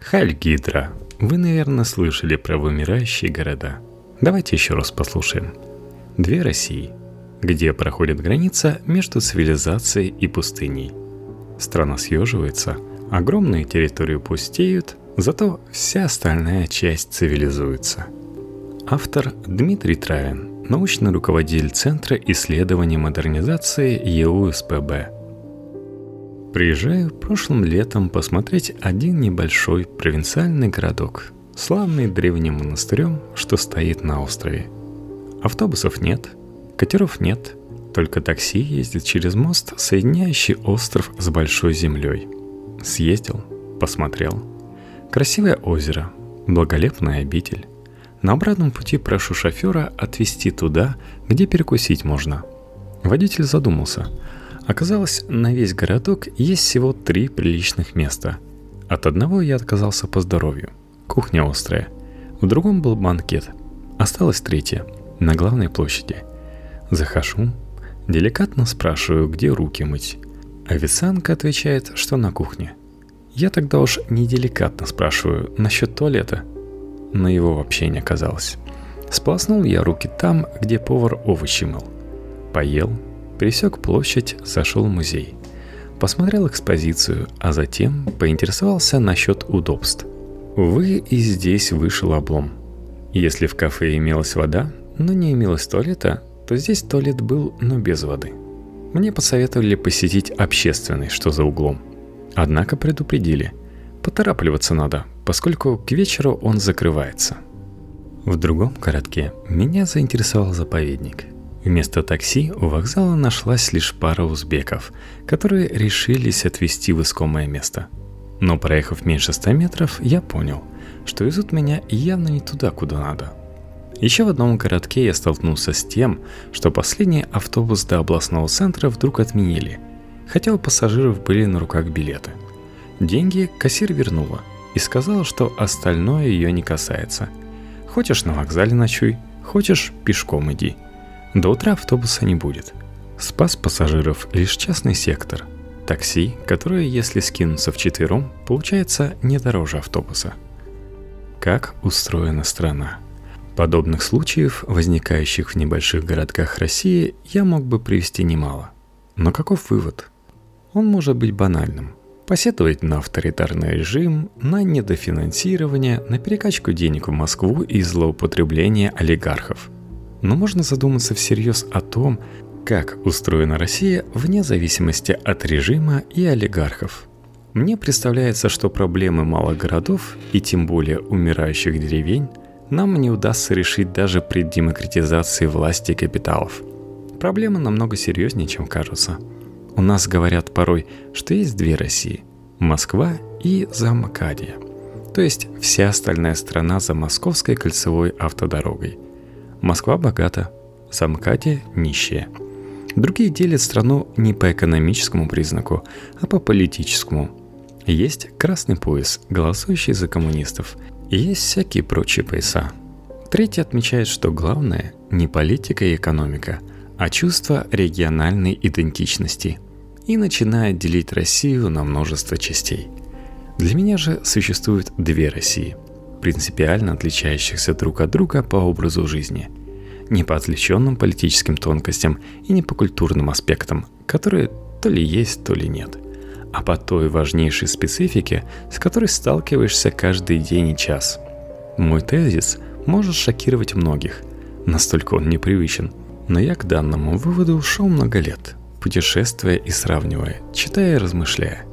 Хальгидра. Вы, наверное, слышали про вымирающие города. Давайте еще раз послушаем. Две России, где проходит граница между цивилизацией и пустыней. Страна съеживается, огромные территории пустеют, зато вся остальная часть цивилизуется. Автор Дмитрий Травин, научный руководитель Центра исследований модернизации ЕУСПБ. Приезжаю прошлым летом посмотреть один небольшой провинциальный городок, славный древним монастырем, что стоит на острове. Автобусов нет, катеров нет, только такси ездит через мост, соединяющий остров с большой землей. Съездил, посмотрел. Красивое озеро, благолепная обитель. На обратном пути прошу шофера отвезти туда, где перекусить можно. Водитель задумался. Оказалось, на весь городок есть всего 3 приличных места. От одного я отказался по здоровью. Кухня острая. В другом был банкет. Осталось 3-е, на главной площади. Захожу, деликатно спрашиваю, где руки мыть. Официантка отвечает, что на кухне. Я тогда уж неделикатно спрашиваю насчет туалета, но его вообще не оказалось. Сполоснул я руки там, где повар овощи мыл. Поел, пересек площадь, зашел в музей. Посмотрел экспозицию, а затем поинтересовался насчет удобств. Увы, и здесь вышел облом. Если в кафе имелась вода, но не имелось туалета, то здесь туалет был, но без воды. Мне посоветовали посетить общественный, что за углом. Однако предупредили. Поторапливаться надо, поскольку к вечеру он закрывается. В другом городке меня заинтересовал заповедник. Вместо такси у вокзала нашлась лишь пара узбеков, которые решились отвезти в искомое место. Но проехав меньше 100 метров, я понял, что везут меня явно не туда, куда надо. Еще в одном городке я столкнулся с тем, что последний автобус до областного центра вдруг отменили, хотя у пассажиров были на руках билеты. Деньги кассир вернула и сказала, что остальное ее не касается. Хочешь, на вокзале ночуй, хочешь, пешком иди. До утра автобуса не будет. Спас пассажиров лишь частный сектор. Такси, которое, если скинуться вчетвером, получается не дороже автобуса. Как устроена страна? Подобных случаев, возникающих в небольших городках России, я мог бы привести немало. Но каков вывод? Он может быть банальным. Посетовать на авторитарный режим, на недофинансирование, на перекачку денег в Москву и злоупотребление олигархов. Но можно задуматься всерьез о том, как устроена Россия вне зависимости от режима и олигархов. Мне представляется, что проблемы малых городов и тем более умирающих деревень нам не удастся решить даже при демократизации власти и капиталов. Проблемы намного серьезнее, чем кажутся. У нас говорят порой, что есть 2 России – Москва и Замокадия, то есть вся остальная страна за московской кольцевой автодорогой. Москва богата, Замокадия нищая. Другие делят страну не по экономическому признаку, а по политическому. Есть красный пояс, голосующий за коммунистов, и есть всякие прочие пояса. Третий отмечает, что главное – не политика и экономика, а чувство региональной идентичности, и начинает делить Россию на множество частей. Для меня же существует 2 России, принципиально отличающихся друг от друга по образу жизни, не по отвлеченным политическим тонкостям и не по культурным аспектам, которые то ли есть, то ли нет, а по той важнейшей специфике, с которой сталкиваешься каждый день и час. Мой тезис может шокировать многих, настолько он непривычен. Но я к данному выводу шел много лет, путешествуя и сравнивая, читая и размышляя.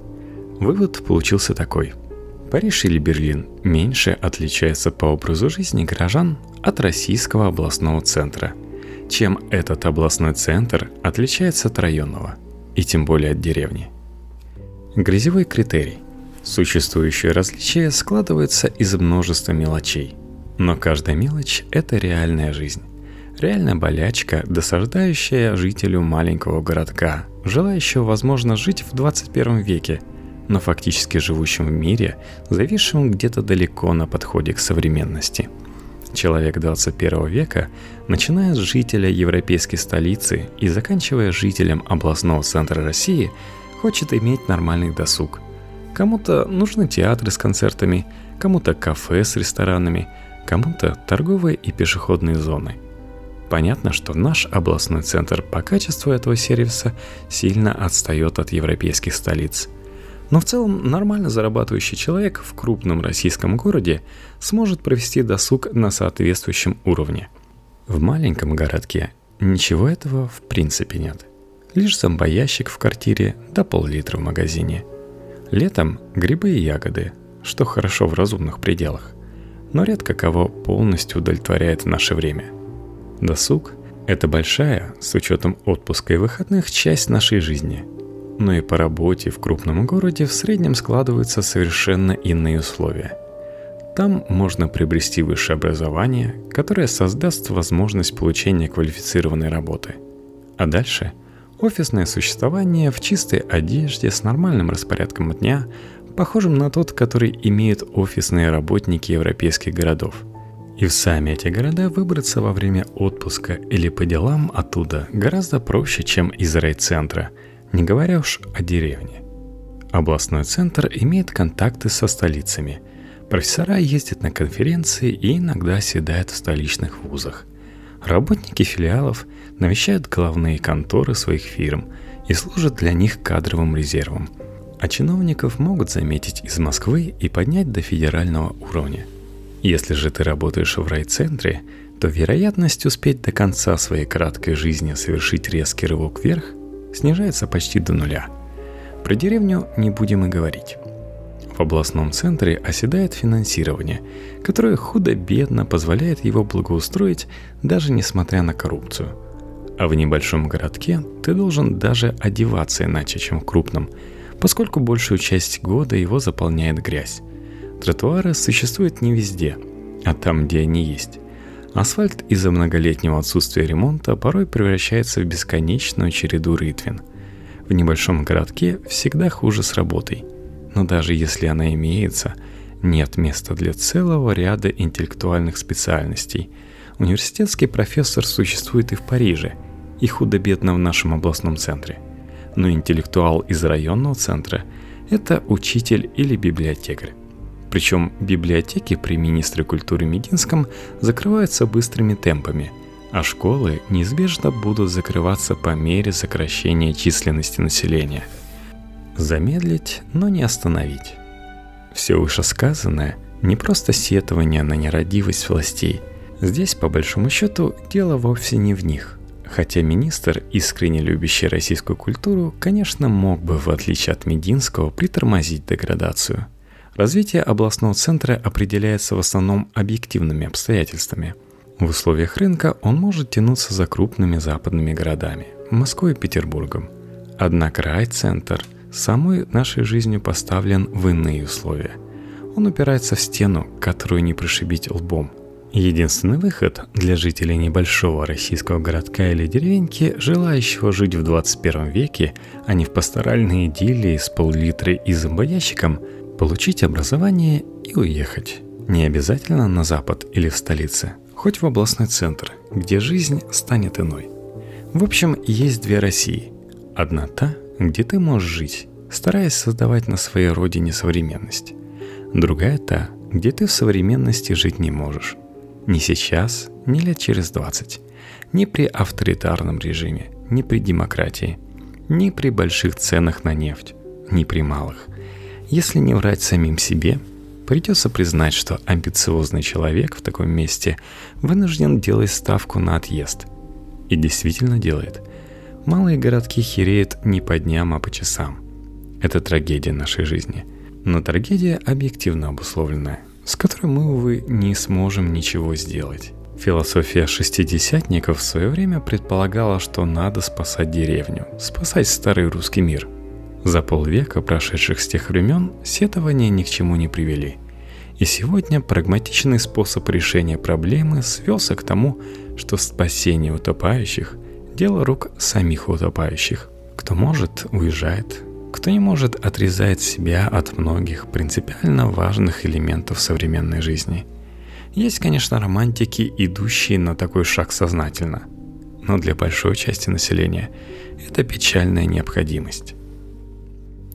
Вывод получился такой. Париж или Берлин меньше отличается по образу жизни горожан от российского областного центра, чем этот областной центр отличается от районного, и тем более от деревни. Грязевой критерий. Существующее различие складывается из множества мелочей, но каждая мелочь – это реальная жизнь. Реальная болячка, досаждающая жителю маленького городка, желающего, возможно, жить в 21 веке, но фактически живущем в мире, зависшем где-то далеко на подходе к современности. Человек 21 века, начиная с жителя европейской столицы и заканчивая жителем областного центра России, хочет иметь нормальный досуг, Кому-то нужны театры с концертами, кому-то кафе с ресторанами, кому-то торговые и пешеходные зоны. Понятно, что наш областной центр по качеству этого сервиса сильно отстает от европейских столиц. Но в целом нормально зарабатывающий человек в крупном российском городе сможет провести досуг на соответствующем уровне. В маленьком городке ничего этого в принципе нет. Лишь зомбоящик в квартире да пол-литра в магазине. Летом грибы и ягоды, что хорошо в разумных пределах, но редко кого полностью удовлетворяет в наше время. Досуг – это большая, с учетом отпуска и выходных, часть нашей жизни. Но и по работе в крупном городе в среднем складываются совершенно иные условия. Там можно приобрести высшее образование, которое создаст возможность получения квалифицированной работы. А дальше – офисное существование в чистой одежде с нормальным распорядком дня, похожим на тот, который имеют офисные работники европейских городов. И в сами эти города выбраться во время отпуска или по делам оттуда гораздо проще, чем из райцентра, не говоря уж о деревне. Областной центр имеет контакты со столицами. Профессора ездят на конференции и иногда оседают в столичных вузах. Работники филиалов навещают главные конторы своих фирм и служат для них кадровым резервом. А чиновников могут заметить из Москвы и поднять до федерального уровня. Если же ты работаешь в райцентре, то вероятность успеть до конца своей краткой жизни совершить резкий рывок вверх снижается почти до нуля. Про деревню не будем и говорить. В областном центре оседает финансирование, которое худо-бедно позволяет его благоустроить, даже несмотря на коррупцию. А в небольшом городке ты должен даже одеваться иначе, чем в крупном, поскольку большую часть года его заполняет грязь. Тротуары существуют не везде, а там, где они есть. Асфальт из-за многолетнего отсутствия ремонта порой превращается в бесконечную череду рытвин. В небольшом городке всегда хуже с работой. Но даже если она имеется, нет места для целого ряда интеллектуальных специальностей. Университетский профессор существует и в Париже, и худо-бедно в нашем областном центре. Но интеллектуал из районного центра – это учитель или библиотекарь. Причем библиотеки при министре культуры Мединском закрываются быстрыми темпами, а школы неизбежно будут закрываться по мере сокращения численности населения. Замедлить, но не остановить. Все вышесказанное не просто сетование на нерадивость властей. Здесь, по большому счету, дело вовсе не в них. Хотя министр, искренне любящий российскую культуру, конечно, мог бы, в отличие от Мединского, притормозить деградацию. Развитие областного центра определяется в основном объективными обстоятельствами. В условиях рынка он может тянуться за крупными западными городами – Москвой и Петербургом. Однако райцентр самой нашей жизнью поставлен в иные условия. Он упирается в стену, которую не прошибить лбом. Единственный выход для жителей небольшого российского городка или деревеньки, желающего жить в 21 веке, а не в пасторальной идиллии с пол-литрой и зомбоящиком, получить образование и уехать. Не обязательно на запад или в столице, хоть в областной центр, где жизнь станет иной. В общем, есть две России. Одна та, где ты можешь жить, стараясь создавать на своей родине современность. Другая та, где ты в современности жить не можешь. Ни сейчас, ни лет через 20. Ни при авторитарном режиме, ни при демократии, ни при больших ценах на нефть, ни при малых. Если не врать самим себе, придется признать, что амбициозный человек в таком месте вынужден делать ставку на отъезд. И действительно делает. Малые городки хереют не по дням, а по часам. Это трагедия нашей жизни. Но трагедия объективно обусловленная, с которой мы, увы, не сможем ничего сделать. Философия шестидесятников в свое время предполагала, что надо спасать деревню, спасать старый русский мир. За полвека, прошедших с тех времен, сетования ни к чему не привели. И сегодня прагматичный способ решения проблемы свелся к тому, что спасение утопающих – дело рук самих утопающих. Кто может, уезжает. Кто не может, отрезает себя от многих принципиально важных элементов современной жизни. Есть, конечно, романтики, идущие на такой шаг сознательно. Но для большой части населения это печальная необходимость.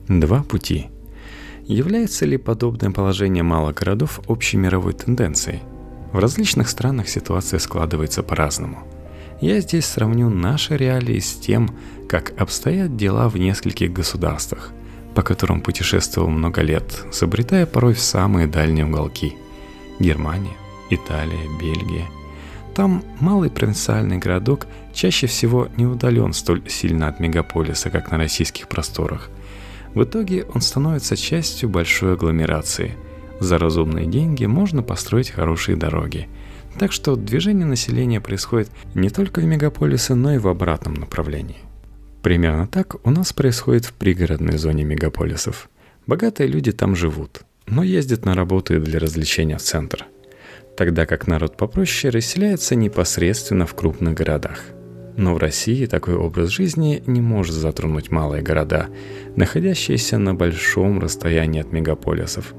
Два пути. Является ли подобное положение малых городов общемировой тенденцией? В различных странах ситуация складывается по-разному. Я здесь сравню наши реалии с тем, как обстоят дела в нескольких государствах, по которым путешествовал много лет, забредая порой в самые дальние уголки. Германия, Италия, Бельгия. Там малый провинциальный городок чаще всего не удален столь сильно от мегаполиса, как на российских просторах. В итоге он становится частью большой агломерации. За разумные деньги можно построить хорошие дороги. Так что движение населения происходит не только в мегаполисы, но и в обратном направлении. Примерно так у нас происходит в пригородной зоне мегаполисов. Богатые люди там живут, но ездят на работу и для развлечения в центр. Тогда как народ попроще расселяется непосредственно в крупных городах. Но в России такой образ жизни не может затронуть малые города, находящиеся на большом расстоянии от мегаполисов.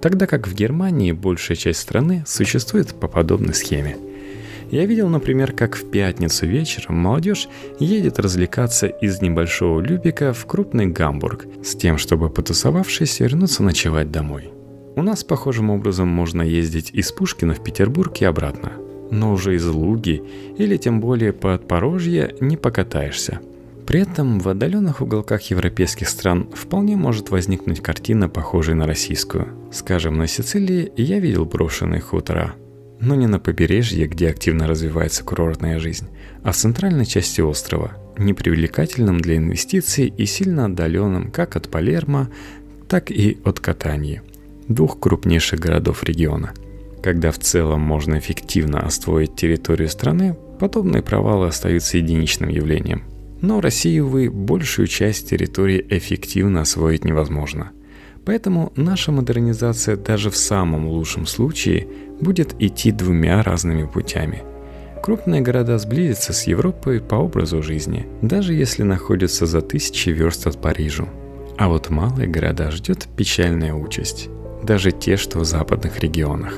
Тогда как в Германии большая часть страны существует по подобной схеме. Я видел, например, как в пятницу вечером молодежь едет развлекаться из небольшого Любека в крупный Гамбург, с тем, чтобы, потусовавшись, вернуться ночевать домой. У нас похожим образом можно ездить из Пушкина в Петербург и обратно, но уже из Луги или тем более по Подпорожье не покатаешься. При этом в отдаленных уголках европейских стран вполне может возникнуть картина, похожая на российскую. Скажем, на Сицилии я видел брошенные хутора, но не на побережье, где активно развивается курортная жизнь, а в центральной части острова, непривлекательном для инвестиций и сильно отдаленном как от Палермо, так и от Катании, двух крупнейших городов региона. Когда в целом можно эффективно освоить территорию страны, подобные провалы остаются единичным явлением. Но в России, увы, большую часть территории эффективно освоить невозможно. Поэтому наша модернизация даже в самом лучшем случае будет идти двумя разными путями. Крупные города сблизятся с Европой по образу жизни, даже если находятся за 1000 верст от Парижа. А вот малые города ждет печальная участь, даже те, что в западных регионах.